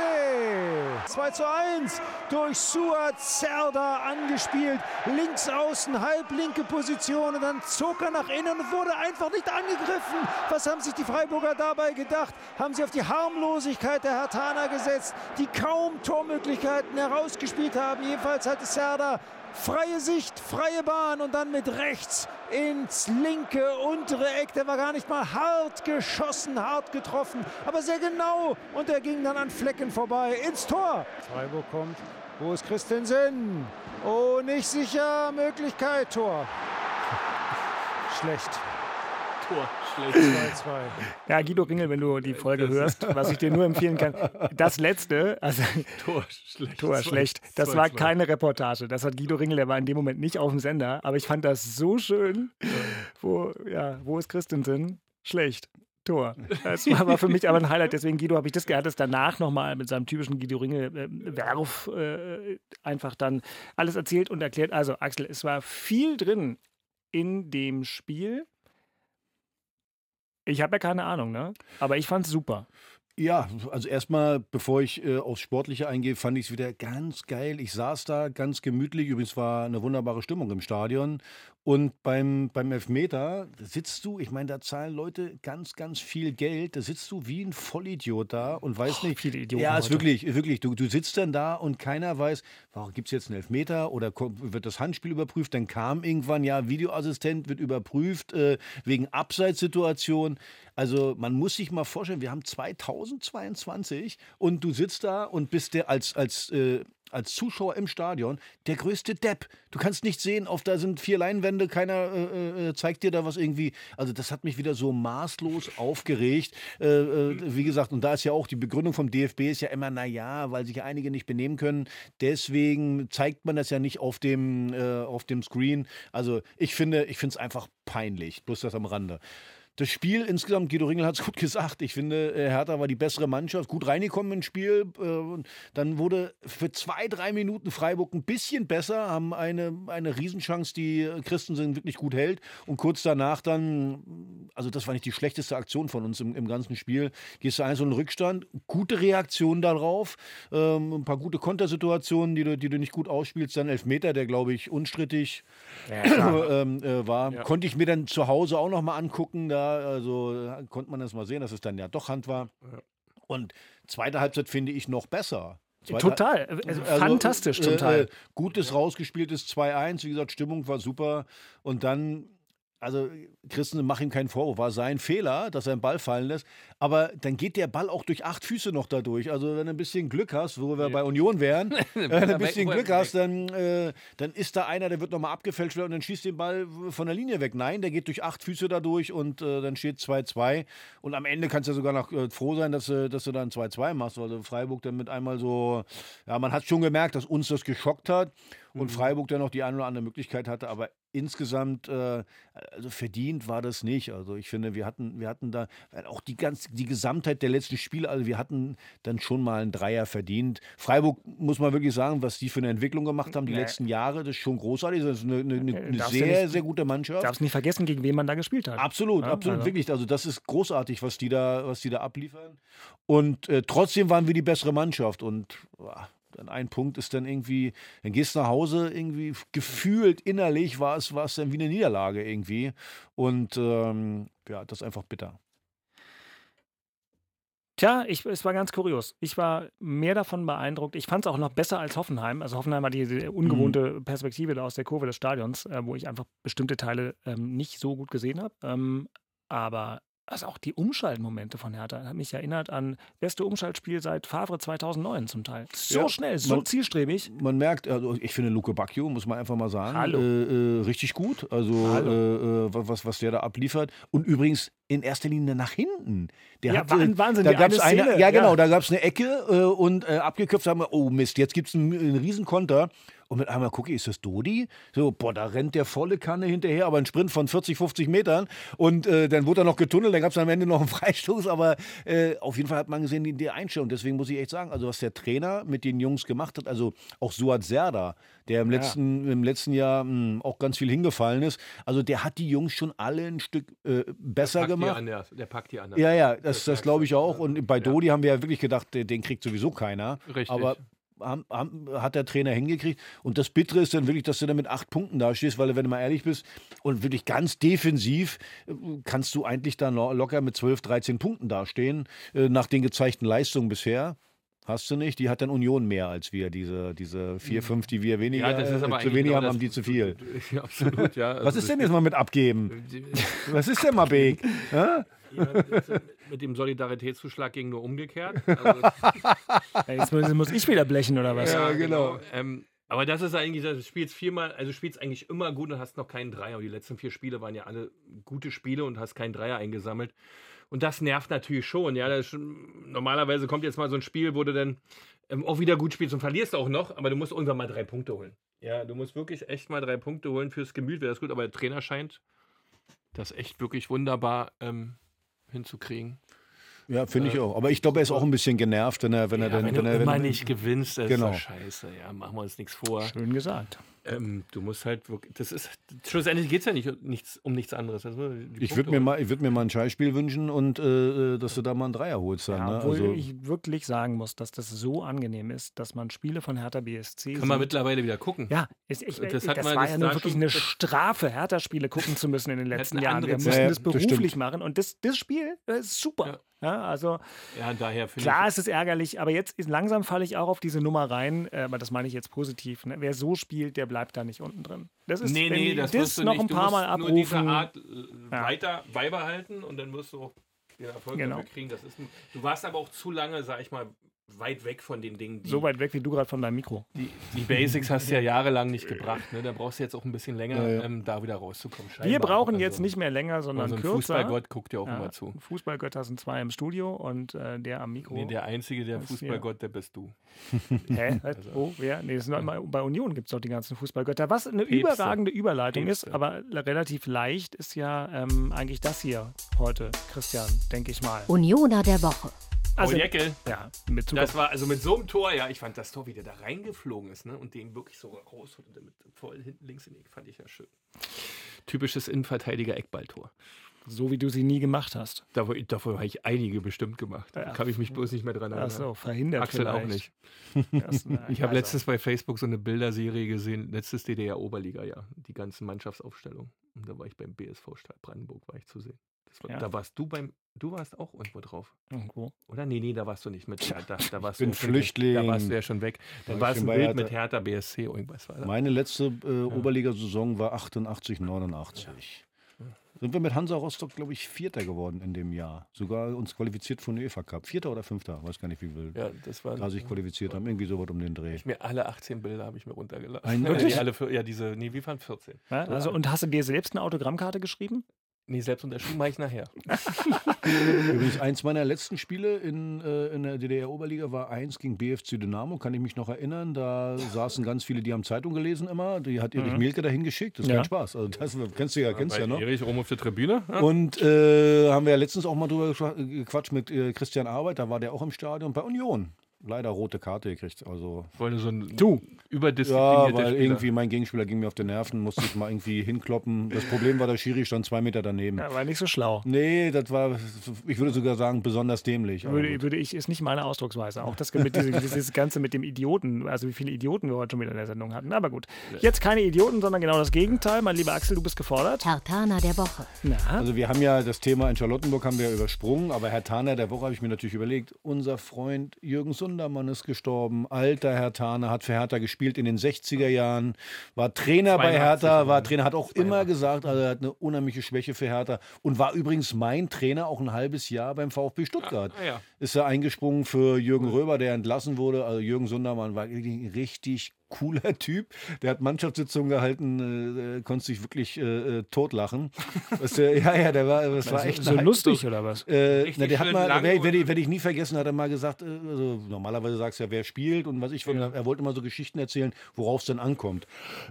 2:1 durch Suat Serdar angespielt. Links außen, halblinke Position und dann zog er nach innen und wurde einfach nicht angegriffen. Was haben sich die Freiburger dabei gedacht? Haben sie auf die Harmlosigkeit der Herthaner gesetzt, die kaum Tormöglichkeiten herausgespielt haben. Jedenfalls hatte Serdar freie Sicht, freie Bahn und dann mit rechts ins linke untere Eck. Der war gar nicht mal hart geschossen, hart getroffen, aber sehr genau. Und er ging dann an Flecken vorbei ins Tor. Freiburg kommt. Wo ist Christensen? Oh, nicht sicher. Möglichkeit, Tor. Schlecht. Tor. 2:2. Ja, Guido Ringel, wenn du die Folge hörst, was ich dir nur empfehlen kann, das letzte, also Tor schlecht. Das war keine Reportage, das hat Guido Ringel, der war in dem Moment nicht auf dem Sender, aber ich fand das so schön, wo ist Christensen? Schlecht. Tor. Das war für mich aber ein Highlight, deswegen Guido habe ich das gehört, dass danach nochmal mit seinem typischen Guido Ringel-Werf einfach dann alles erzählt und erklärt. Also Axel, es war viel drin in dem Spiel. Ich habe ja keine Ahnung, ne? Aber ich fand's super. Ja, also erstmal, bevor ich aufs Sportliche eingehe, fand ich es wieder ganz geil. Ich saß da ganz gemütlich. Übrigens war eine wunderbare Stimmung im Stadion. Und beim Elfmeter sitzt du, ich meine, da zahlen Leute ganz, ganz viel Geld. Da sitzt du wie ein Vollidiot da und weißt nicht. Viele Idioten. Ja, ist wirklich. Du sitzt dann da und keiner weiß, warum gibt es jetzt einen Elfmeter oder wird das Handspiel überprüft? Dann kam irgendwann, ja, Videoassistent wird überprüft wegen Abseitssituation. Also man muss sich mal vorstellen, wir haben 2022 und du sitzt da und bist der als Zuschauer im Stadion der größte Depp. Du kannst nichts sehen, da sind 4 Leinwände, keiner zeigt dir da was irgendwie. Also das hat mich wieder so maßlos aufgeregt. Wie gesagt, und da ist ja auch die Begründung vom DFB ist ja immer, naja, weil sich ja einige nicht benehmen können. Deswegen zeigt man das ja nicht auf dem Screen. Also ich finde es einfach peinlich, bloß das am Rande. Das Spiel insgesamt, Guido Ringel hat es gut gesagt, ich finde, Hertha war die bessere Mannschaft, gut reingekommen ins Spiel. Dann wurde für 2-3 Minuten Freiburg ein bisschen besser, haben eine Riesenchance, die Christensen wirklich gut hält. Und kurz danach dann, also das war nicht die schlechteste Aktion von uns im ganzen Spiel, gehst du 1-0 in Rückstand, gute Reaktion darauf, ein paar gute Kontersituationen, die du nicht gut ausspielst. Dann Elfmeter, der, glaube ich, unstrittig war. Ja. Konnte ich mir dann zu Hause auch nochmal angucken, also konnte man das mal sehen, dass es dann ja doch Hand war. Und zweite Halbzeit finde ich noch besser. Total, also fantastisch zum Teil. Gutes, rausgespieltes 2-1, wie gesagt, Stimmung war super. Und dann, also Christensen, mach ihm keinen Vorwurf, war sein Fehler, dass er den Ball fallen lässt. Aber dann geht der Ball auch durch 8 Füße noch da durch. Also wenn du ein bisschen Glück hast, wo wir bei Union wären, wenn du ein bisschen Glück hast, dann ist da einer, der wird nochmal abgefälscht und dann schießt den Ball von der Linie weg. Nein, der geht durch 8 Füße da durch und dann steht 2-2. Und am Ende kannst du ja sogar noch froh sein, dass du dann 2-2 machst. Also Freiburg dann mit einmal so, ja, man hat schon gemerkt, dass uns das geschockt hat. Und Freiburg dann noch die eine oder andere Möglichkeit hatte, aber insgesamt also verdient war das nicht. Also ich finde, wir hatten da auch die Gesamtheit der letzten Spiele, also wir hatten dann schon mal einen Dreier verdient. Freiburg, muss man wirklich sagen, was die für eine Entwicklung gemacht haben die letzten Jahre, das ist schon großartig. Das ist eine sehr, sehr gute Mannschaft. Darfst nicht vergessen, gegen wen man da gespielt hat. Absolut, also wirklich. Also das ist großartig, was die da abliefern. Und trotzdem waren wir die bessere Mannschaft und an einem Punkt ist dann irgendwie, dann gehst du nach Hause, irgendwie gefühlt innerlich war es dann wie eine Niederlage irgendwie. Und das ist einfach bitter. Tja, es war ganz kurios. Ich war mehr davon beeindruckt. Ich fand es auch noch besser als Hoffenheim. Also Hoffenheim hat die ungewohnte Perspektive da aus der Kurve des Stadions, wo ich einfach bestimmte Teile nicht so gut gesehen habe. Aber also auch die Umschaltmomente von Hertha hat mich erinnert an das erste Umschaltspiel seit Favre 2009 zum Teil. So schnell, so zielstrebig. Man merkt, also ich finde Luke Bacchio, muss man einfach mal sagen, richtig gut. Also was der da abliefert. Und übrigens in erster Linie nach hinten. Der hat Wahnsinn, da gab es eine. Ja, genau, da gab es eine Ecke und abgeköpft haben wir, oh Mist, jetzt gibt es einen riesen Konter. Und mit einmal gucke ich, ist das Dodi? So, da rennt der volle Kanne hinterher, aber ein Sprint von 40, 50 Metern. Und dann wurde er noch getunnelt, dann gab es am Ende noch einen Freistoß. Aber auf jeden Fall hat man gesehen, die Einstellung. Deswegen muss ich echt sagen, also was der Trainer mit den Jungs gemacht hat, also auch Suat Serdar, der im letzten Jahr auch ganz viel hingefallen ist. Also der hat die Jungs schon alle ein Stück besser gemacht. Der packt die anderen. Ja, das glaube ich auch. Und bei Dodi haben wir ja wirklich gedacht, den kriegt sowieso keiner. Richtig. Aber hat der Trainer hingekriegt. Und das Bittere ist dann wirklich, dass du dann mit 8 Punkten dastehst, weil, wenn du mal ehrlich bist, und wirklich ganz defensiv, kannst du eigentlich dann locker mit 12, 13 Punkten dastehen, nach den gezeigten Leistungen bisher. Hast du nicht? Die hat dann Union mehr als wir, diese 4, 5, die wir weniger das ist aber zu wenig haben, die zu viel. Ja, absolut, ja. Also was ist denn jetzt mal mit abgeben? Was ist denn mal, Beek? Ja? Mit dem Solidaritätszuschlag ging nur umgekehrt. Also jetzt muss ich wieder blechen, oder was? Ja, genau. Aber das ist eigentlich, du spielst viermal, also spielst eigentlich immer gut und hast noch keinen Dreier. Und die letzten 4 Spiele waren ja alle gute Spiele und hast keinen Dreier eingesammelt. Und das nervt natürlich schon. Ja, normalerweise kommt jetzt mal so ein Spiel, wo du dann auch wieder gut spielst und verlierst auch noch, aber du musst irgendwann mal 3 Punkte holen. Ja, du musst wirklich echt mal 3 Punkte holen. Fürs Gemüt wäre das gut, aber der Trainer scheint das echt wirklich wunderbar hinzukriegen. Ja, finde ich auch. Aber ich glaube, er ist auch ein bisschen genervt, wenn er dann... Wenn du immer nicht gewinnst, das ist doch scheiße. Ja, machen wir uns nichts vor. Schön gesagt. Du musst halt wirklich, das ist, schlussendlich geht es ja um nichts anderes. Also ich würde mir mal ein Scheißspiel wünschen und dass du da mal einen Dreier holst. Dann, ja, obwohl ich wirklich sagen muss, dass das so angenehm ist, dass man Spiele von Hertha BSC... Kann man mittlerweile wieder gucken. Ja, das war ja nur wirklich eine Strafe, Hertha-Spiele gucken zu müssen in den letzten Jahren. Wir mussten das beruflich machen und das Spiel ist super. Ja. Ja, also ja, daher klar ist es ärgerlich, aber jetzt langsam falle ich auch auf diese Nummer rein, aber das meine ich jetzt positiv. Ne? Wer so spielt, der bleibt da nicht unten drin. Das ist das wirst du noch nicht. Ein paar Mal abrufen. Du musst nur diese Art weiter beibehalten und dann wirst du auch den Erfolg kriegen. Das ist, du warst aber auch zu lange, sag ich mal, weit weg von den Dingen. So weit weg, wie du gerade von deinem Mikro. Die Basics hast du ja jahrelang nicht gebracht. Ne? Da brauchst du jetzt auch ein bisschen länger, da wieder rauszukommen. Scheinbar. Wir brauchen jetzt nicht mehr länger, sondern kürzer. Fußballgott guckt ja auch immer zu. Fußballgötter sind zwei im Studio und der am Mikro. Nee, der Einzige, der Fußballgott, der bist du. Hä? Also. Oh, wer? Nee, das sind immer, bei Union gibt es doch die ganzen Fußballgötter. Was eine überragende Überleitung ist, aber relativ leicht ist ja eigentlich das hier heute, Christian, denke ich mal. Unioner der Woche. Also, Paul Jeckel, das war also mit so einem Tor, ich fand das Tor, wie der da reingeflogen ist, ne, und den wirklich so raus und damit voll hinten links in den Eck, fand ich ja schön. Typisches Innenverteidiger-Eckballtor. So wie du sie nie gemacht hast. Davon habe ich einige bestimmt gemacht. Da kann ich mich bloß nicht mehr dran erinnern. Achso, verhindert Axel vielleicht. Auch nicht. Ich habe letztens bei Facebook so eine Bilderserie gesehen, letztes DDR-Oberliga, die ganzen Mannschaftsaufstellungen. Und da war ich beim BSV Stahl Brandenburg, war ich zu sehen. Da warst du du warst auch irgendwo drauf. Irgendwo. Oder? Nee, da warst du nicht mit. Da warst ich bin du Flüchtling. Da warst du ja schon weg. Da war es ein Bild Hertha. Mit Hertha BSC irgendwas. War da. Meine letzte Oberliga-Saison war 88/89. Ja. Sind wir mit Hansa Rostock, glaube ich, Vierter geworden in dem Jahr. Sogar uns qualifiziert für den UEFA Cup. Vierter oder Fünfter, weiß gar nicht, wie wir da sich qualifiziert haben. Irgendwie so was um den Dreh. Alle 18 Bilder habe ich mir runtergeladen. Wir waren 14. Ja, also, und hast du dir selbst eine Autogrammkarte geschrieben? Nee, selbst unterschrieben mache ich nachher. Übrigens, eins meiner letzten Spiele in der DDR-Oberliga war 1 gegen BFC Dynamo, kann ich mich noch erinnern. Da saßen ganz viele, die haben Zeitung gelesen immer. Die hat Erich Mielke dahin geschickt. Das ist kein Spaß. Also das kennst du ja noch. Erich rum auf der Tribüne. Ja? Und haben wir ja letztens auch mal drüber gequatscht mit Christian Arbeit. Da war der auch im Stadion bei Union. Leider rote Karte gekriegt. Also wollte so ein überdisziplinierter Spieler. Ja, weil irgendwie mein Gegenspieler ging mir auf den Nerven, musste ich mal irgendwie hinkloppen. Das Problem war, der Schiri stand 2 Meter daneben. Ja, war nicht so schlau. Nee, das war, ich würde sogar sagen, besonders dämlich. Ist nicht meine Ausdrucksweise. Auch das mit dieses Ganze mit dem Idioten, also wie viele Idioten wir heute schon wieder in der Sendung hatten. Aber gut, jetzt keine Idioten, sondern genau das Gegenteil. Mein lieber Axel, du bist gefordert. Herthaner der Woche. Na? Also wir haben ja das Thema in Charlottenburg haben wir übersprungen, aber Herthaner der Woche habe ich mir natürlich überlegt. Unser Freund Jürgen Sundermann ist gestorben, alter Herthaner, hat für Hertha gespielt in den 60er Jahren, war Trainer bei Hertha, hat auch immer gesagt, also er hat eine unheimliche Schwäche für Hertha und war übrigens mein Trainer auch ein halbes Jahr beim VfB Stuttgart. Ja. Ist er eingesprungen für Jürgen Röber, der entlassen wurde. Also Jürgen Sundermann war richtig cooler Typ, der hat Mannschaftssitzungen gehalten, konnte sich wirklich totlachen. Der war, das war echt so lustig oder was? Der hat mal, werde ich nie vergessen, hat er mal gesagt, also normalerweise sagst du ja, wer spielt und was ich. Ja. Er wollte immer so Geschichten erzählen, worauf es dann ankommt.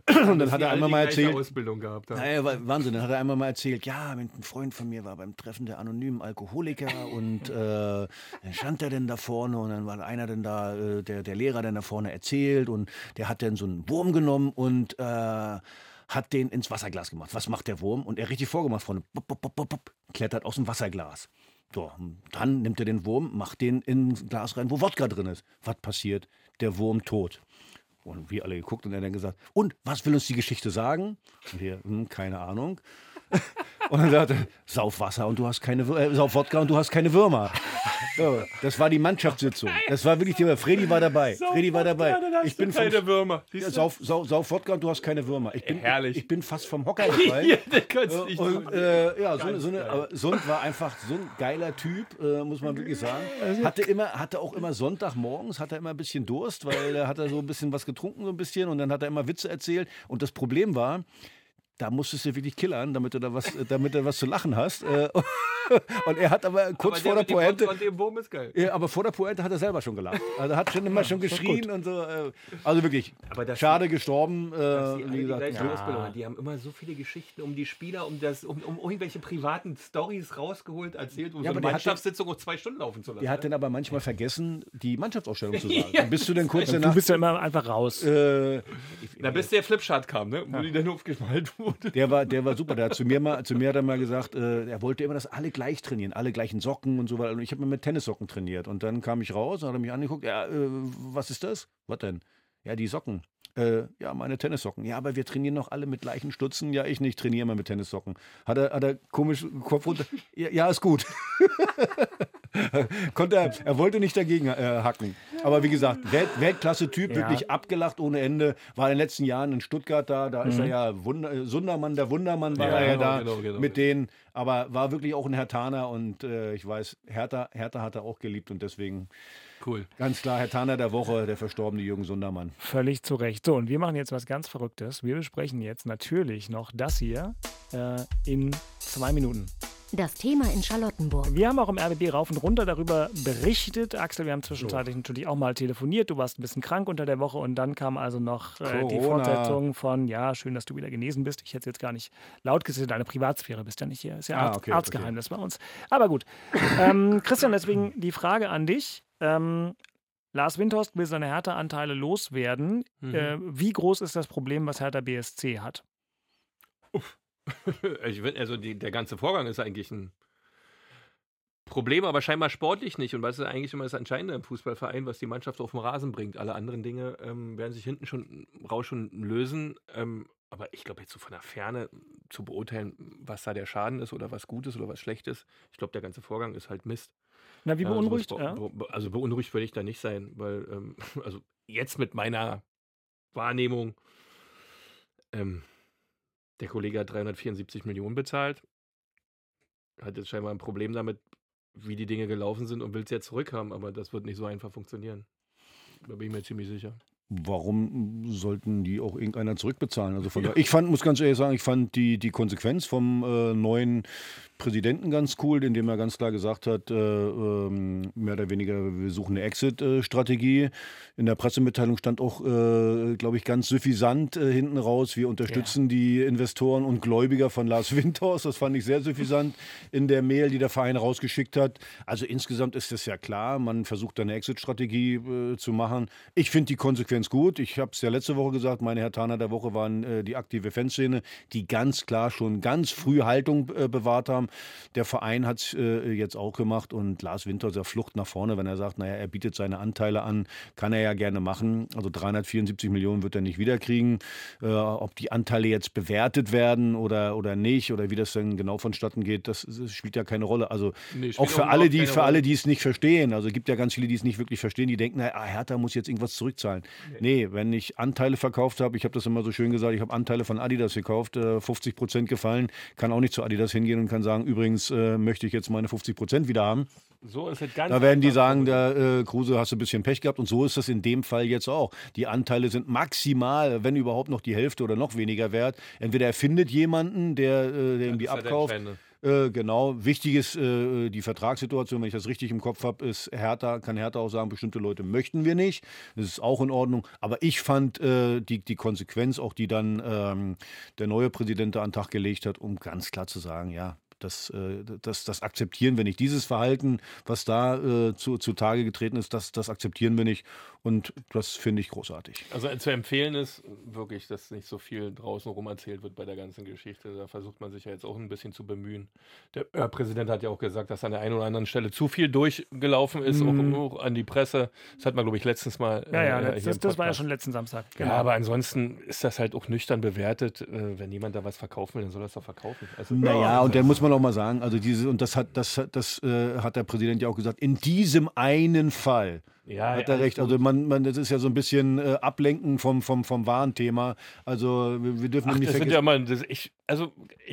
Und dann hat er einmal mal erzählt, Ausbildung gehabt. Naja, Wahnsinn. Dann hat er einmal mal erzählt, ein Freund von mir war beim Treffen der anonymen Alkoholiker und dann stand er denn da vorne und dann war einer denn da, der Lehrer denn da vorne erzählt und der hat dann so einen Wurm genommen und hat den ins Wasserglas gemacht. Was macht der Wurm? Und er richtig vorgemacht, Freunde. Bop, bop, bop, bop, bop. Klettert aus dem Wasserglas. So, dann nimmt er den Wurm, macht den ins Glas rein, wo Wodka drin ist. Was passiert? Der Wurm tot. Und wir alle geguckt und er dann gesagt, und was will uns die Geschichte sagen? Und wir, keine Ahnung. Und dann sagte er, sauf Wasser und du hast keine sauf Wodka und du hast keine Würmer. So, das war die Mannschaftssitzung. Das war wirklich die Freddy war dabei. Ich bin keine Würmer. Sauf Wodka und du hast keine Würmer. Ich bin fast vom Hocker gefallen. Das kannst du nicht und, Sund war einfach so ein geiler Typ, muss man wirklich sagen. Hatte auch immer Sonntagmorgens, hat er immer ein bisschen Durst, weil hat er so ein bisschen was getrunken, so ein bisschen und dann hat er immer Witze erzählt und das Problem war, da musstest du wirklich killern, damit du was zu lachen hast. Und er hat aber vor der Pointe hat er selber schon gelacht. Also hat schon immer schon geschrien und so. Also wirklich, schade gestorben. Wie gesagt, die haben immer so viele Geschichten um die Spieler, um irgendwelche privaten Storys rausgeholt, erzählt, um so eine Mannschaftssitzung auch 2 Stunden laufen zu lassen. Er hat dann aber manchmal vergessen, die Mannschaftsaufstellung zu sagen. Dann bist du dann kurz danach... Du bist ja immer einfach raus. Bis der Flipchart kam, ne? Wo die dann aufgeschnallt wurde. Der war super. Der hat zu mir dann mal gesagt, er wollte immer, dass alle gleich trainieren, alle gleichen Socken und so weiter. Und ich habe mir mit Tennissocken trainiert. Und dann kam ich raus und hat mich angeguckt, was ist das? Was denn? Ja, die Socken. Meine Tennissocken. Ja, aber wir trainieren noch alle mit gleichen Stutzen. Ja, ich nicht, trainiere mal mit Tennissocken. Hat er komisch Kopf runter. Ja, ist gut. Er wollte nicht dagegen hacken. Aber wie gesagt, Weltklasse-Typ, wirklich abgelacht ohne Ende. War in den letzten Jahren in Stuttgart da ist er ja Sundermann, der Wundermann war genau, mit denen. Aber war wirklich auch ein Herthaner und ich weiß, Hertha hat er auch geliebt und deswegen... Cool. Ganz klar, Herthaner der Woche, der verstorbene Jürgen Sundermann. Völlig zu Recht. So, und wir machen jetzt was ganz Verrücktes. Wir besprechen jetzt natürlich noch das hier in 2 Minuten. Das Thema in Charlottenburg. Wir haben auch im RBB rauf und runter darüber berichtet. Axel, wir haben zwischenzeitlich natürlich auch mal telefoniert. Du warst ein bisschen krank unter der Woche und dann kam also noch die Fortsetzung von, schön, dass du wieder genesen bist. Ich hätte es jetzt gar nicht laut gesagt, deine Privatsphäre bist ja nicht hier. Ist ja Arztgeheimnis bei uns. Aber gut. Christian, deswegen die Frage an dich. Lars Windhorst will seine Hertha-Anteile loswerden. Wie groß ist das Problem, was Hertha BSC hat? Der ganze Vorgang ist eigentlich ein Problem, aber scheinbar sportlich nicht. Und was ist eigentlich immer das Entscheidende im Fußballverein, was die Mannschaft auf den Rasen bringt? Alle anderen Dinge werden sich hinten schon lösen. Aber ich glaube, jetzt so von der Ferne zu beurteilen, was da der Schaden ist oder was gut ist oder was schlecht ist, ich glaube, der ganze Vorgang ist halt Mist. Na, wie beunruhigt? Also beunruhigt würde ich da nicht sein, weil jetzt mit meiner Wahrnehmung der Kollege hat 374 Millionen bezahlt, hat jetzt scheinbar ein Problem damit, wie die Dinge gelaufen sind und will es jetzt zurückhaben, aber das wird nicht so einfach funktionieren. Da bin ich mir ziemlich sicher. Warum sollten die auch irgendeiner zurückbezahlen? Also muss ganz ehrlich sagen, ich fand die Konsequenz vom neuen Präsidenten ganz cool, indem er ganz klar gesagt hat, mehr oder weniger, wir suchen eine Exit-Strategie. In der Pressemitteilung stand auch, glaube ich, ganz suffisant hinten raus, wir unterstützen die Investoren und Gläubiger von Lars Windhorst. Das fand ich sehr suffisant in der Mail, die der Verein rausgeschickt hat. Also insgesamt ist das ja klar, man versucht da eine Exit-Strategie zu machen. Ich finde die Konsequenz gut. Ich habe es ja letzte Woche gesagt, meine Herthaner der Woche waren die aktive Fanszene, die ganz klar schon ganz früh Haltung bewahrt haben. Der Verein hat es jetzt auch gemacht und Lars Windhorst, der Flucht nach vorne, wenn er sagt, er bietet seine Anteile an, kann er ja gerne machen. Also 374 Millionen wird er nicht wiederkriegen. Ob die Anteile jetzt bewertet werden oder nicht oder wie das dann genau vonstatten geht, das spielt ja keine Rolle. Also auch für alle, die es nicht verstehen. Also es gibt ja ganz viele, die es nicht wirklich verstehen, die denken, Hertha muss jetzt irgendwas zurückzahlen. Nee, wenn ich Anteile verkauft habe, ich habe das immer so schön gesagt, ich habe Anteile von Adidas gekauft, 50% gefallen, kann auch nicht zu Adidas hingehen und kann sagen, übrigens möchte ich jetzt meine 50% wieder haben. So ist es ganz da werden die sagen, der Kruse, hast du ein bisschen Pech gehabt und so ist das in dem Fall jetzt auch. Die Anteile sind maximal, wenn überhaupt noch die Hälfte oder noch weniger wert. Entweder er findet jemanden, der irgendwie abkauft. Genau, wichtig ist die Vertragssituation, wenn ich das richtig im Kopf habe, ist kann Hertha auch sagen, bestimmte Leute möchten wir nicht, das ist auch in Ordnung, aber ich fand die Konsequenz, auch die dann der neue Präsident da an den Tag gelegt hat, um ganz klar zu sagen, das akzeptieren wir nicht. Dieses Verhalten, was da zutage getreten ist, das akzeptieren wir nicht und das finde ich großartig. Also zu empfehlen ist wirklich, dass nicht so viel draußen rum erzählt wird bei der ganzen Geschichte. Da versucht man sich ja jetzt auch ein bisschen zu bemühen. Der Präsident hat ja auch gesagt, dass an der einen oder anderen Stelle zu viel durchgelaufen ist, auch an die Presse. Das hat man, glaube ich, letztens mal... das war ja schon letzten Samstag. Genau. Ja, aber ansonsten ist das halt auch nüchtern bewertet. Wenn jemand da was verkaufen will, dann soll er es doch verkaufen. Also, und dann muss man auch mal sagen, also hat der Präsident ja auch gesagt, in diesem einen Fall hat er recht. Also man, das ist ja so ein bisschen Ablenken vom wahren Thema. Also wir dürfen nicht vergessen. Ich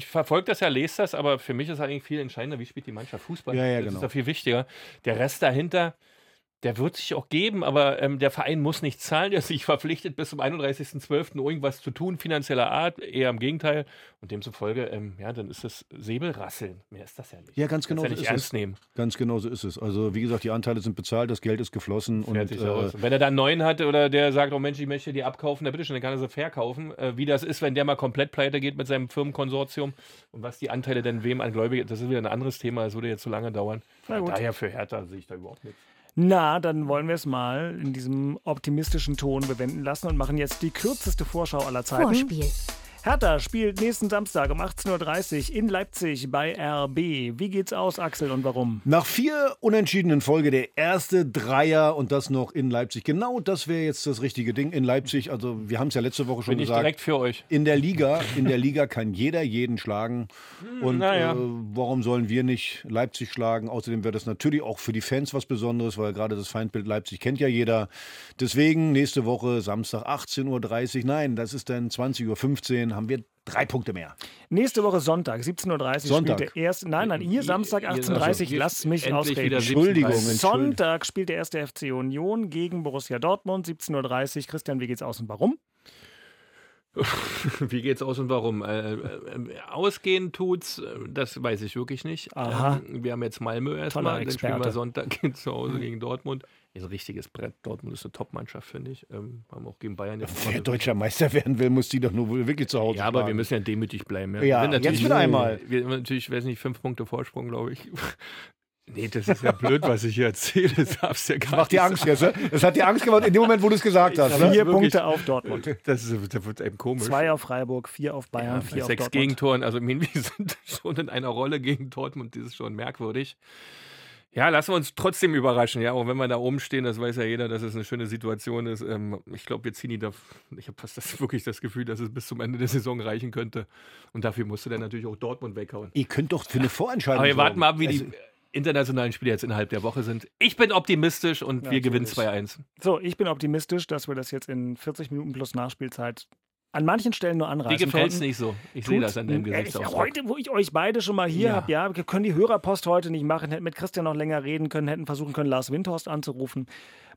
verfolge das ja, lese das, aber für mich ist eigentlich viel entscheidender, wie spielt die Mannschaft Fußball. Das ist doch viel wichtiger. Der Rest dahinter, Der wird sich auch geben, aber der Verein muss nicht zahlen. Der ist sich verpflichtet, bis zum 31.12. irgendwas zu tun, finanzieller Art, eher im Gegenteil. Und demzufolge, dann ist das Säbelrasseln. Mehr ist das ja nicht. Ja, ganz genau so ist es. Ganz genau so ist es. Also wie gesagt, die Anteile sind bezahlt, das Geld ist geflossen. Und wenn er da einen neuen hat oder der sagt, oh Mensch, ich möchte die abkaufen, na bitteschön, dann kann er sie verkaufen. Wie das ist, wenn der mal komplett pleite geht mit seinem Firmenkonsortium und was die Anteile denn wem an Gläubige, das ist wieder ein anderes Thema, das würde jetzt so lange dauern. Daher für Hertha sehe ich da überhaupt nichts. Na, dann wollen wir es mal in diesem optimistischen Ton bewenden lassen und machen jetzt die kürzeste Vorschau aller Zeiten. Vorspiel. Hertha spielt nächsten Samstag um 18.30 Uhr in Leipzig bei RB. Wie geht's aus, Axel, und warum? Nach 4 Unentschieden in Folge der erste Dreier und das noch in Leipzig. Genau das wäre jetzt das richtige Ding in Leipzig. Also wir haben es ja letzte Woche schon gesagt. Bin ich direkt für euch. In der Liga kann jeder jeden schlagen. Und warum sollen wir nicht Leipzig schlagen? Außerdem wäre das natürlich auch für die Fans was Besonderes, weil gerade das Feindbild Leipzig kennt ja jeder. Deswegen nächste Woche Samstag 18.30 Uhr. Nein, das ist dann 20.15 Uhr. Haben wir 3 Punkte mehr. Nächste Woche Sonntag, 17.30 Uhr spielt der erste... Nein, ihr Samstag, 18.30 Uhr, lasst mich ausreden. Entschuldigung. Sonntag spielt der 1. FC Union gegen Borussia Dortmund, 17.30 Uhr. Christian, wie geht's aus und warum? Wie geht's aus und warum? Ausgehen tut's, das weiß ich wirklich nicht. Aha. Wir haben jetzt Malmö erstmal, dann spielen wir Sonntag zu Hause gegen Dortmund. Ist ein richtiges Brett. Dortmund ist eine Top-Mannschaft, finde ich. Haben auch gegen Bayern. Wer deutscher Meister werden will, muss die doch nur wirklich zu Hause. Ja, aber wir müssen ja demütig bleiben. Ja, jetzt wieder einmal. Wir haben natürlich, weiß nicht, 5 Punkte Vorsprung, glaube ich. Nee, das ist ja blöd, was ich hier erzähle. Das darfst ja gar nicht. Macht dir Angst jetzt, ne? Das hat dir Angst gemacht in dem Moment, wo du es gesagt hast. 4 Punkte auf Dortmund. Das wird eben komisch. 2 auf Freiburg, 4 auf Bayern, 4 auf 6 Dortmund. 6 Gegentoren. Also wir sind schon in einer Rolle gegen Dortmund. Das ist schon merkwürdig. Ja, lassen wir uns trotzdem überraschen. Ja, auch wenn wir da oben stehen, das weiß ja jeder, dass es eine schöne Situation ist. Ich glaube, wir ziehen die da. Ich habe fast das Gefühl, dass es bis zum Ende der Saison reichen könnte. Und dafür musst du dann natürlich auch Dortmund weghauen. Ihr könnt doch für eine Vorentscheidung. Aber wir warten mal ab, wie die internationalen Spiele jetzt innerhalb der Woche sind. Ich bin optimistisch und wir gewinnen 2-1. So, ich bin optimistisch, dass wir das jetzt in 40 Minuten plus Nachspielzeit an manchen Stellen nur anreißen. Mir gefällt es nicht so. Ich sehe das an dem Gesichtsausdruck. Heute, wo ich euch beide schon mal hier habe, können die Hörerpost heute nicht machen, hätten mit Christian noch länger reden können, hätten versuchen können, Lars Windhorst anzurufen.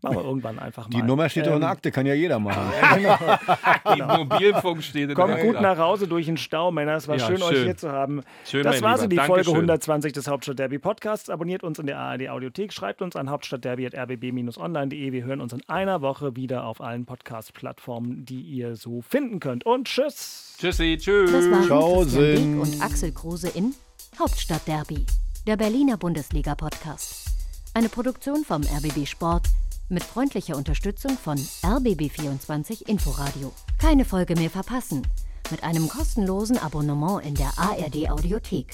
Machen wir irgendwann einfach mal. Die Nummer steht doch in der Akte, kann ja jeder machen. Genau. Mobilfunk steht in der Akte. Kommt gut nach Hause durch den Stau, Männer. Es war schön, euch hier zu haben. Schön, das war die Folge 120 des Hauptstadtderby-Podcasts. Abonniert uns in der ARD-Audiothek, schreibt uns an hauptstadtderby@rbb-online.de. Wir hören uns in einer Woche wieder auf allen Podcast-Plattformen, die ihr so finden könnt. Und tschüss. Tschüssi, tschüss. Das waren Christian Beek und Axel Kruse in Hauptstadtderby, der Berliner Bundesliga-Podcast. Eine Produktion vom rbb-Sport mit freundlicher Unterstützung von rbb-24-Inforadio. Keine Folge mehr verpassen mit einem kostenlosen Abonnement in der ARD-Audiothek.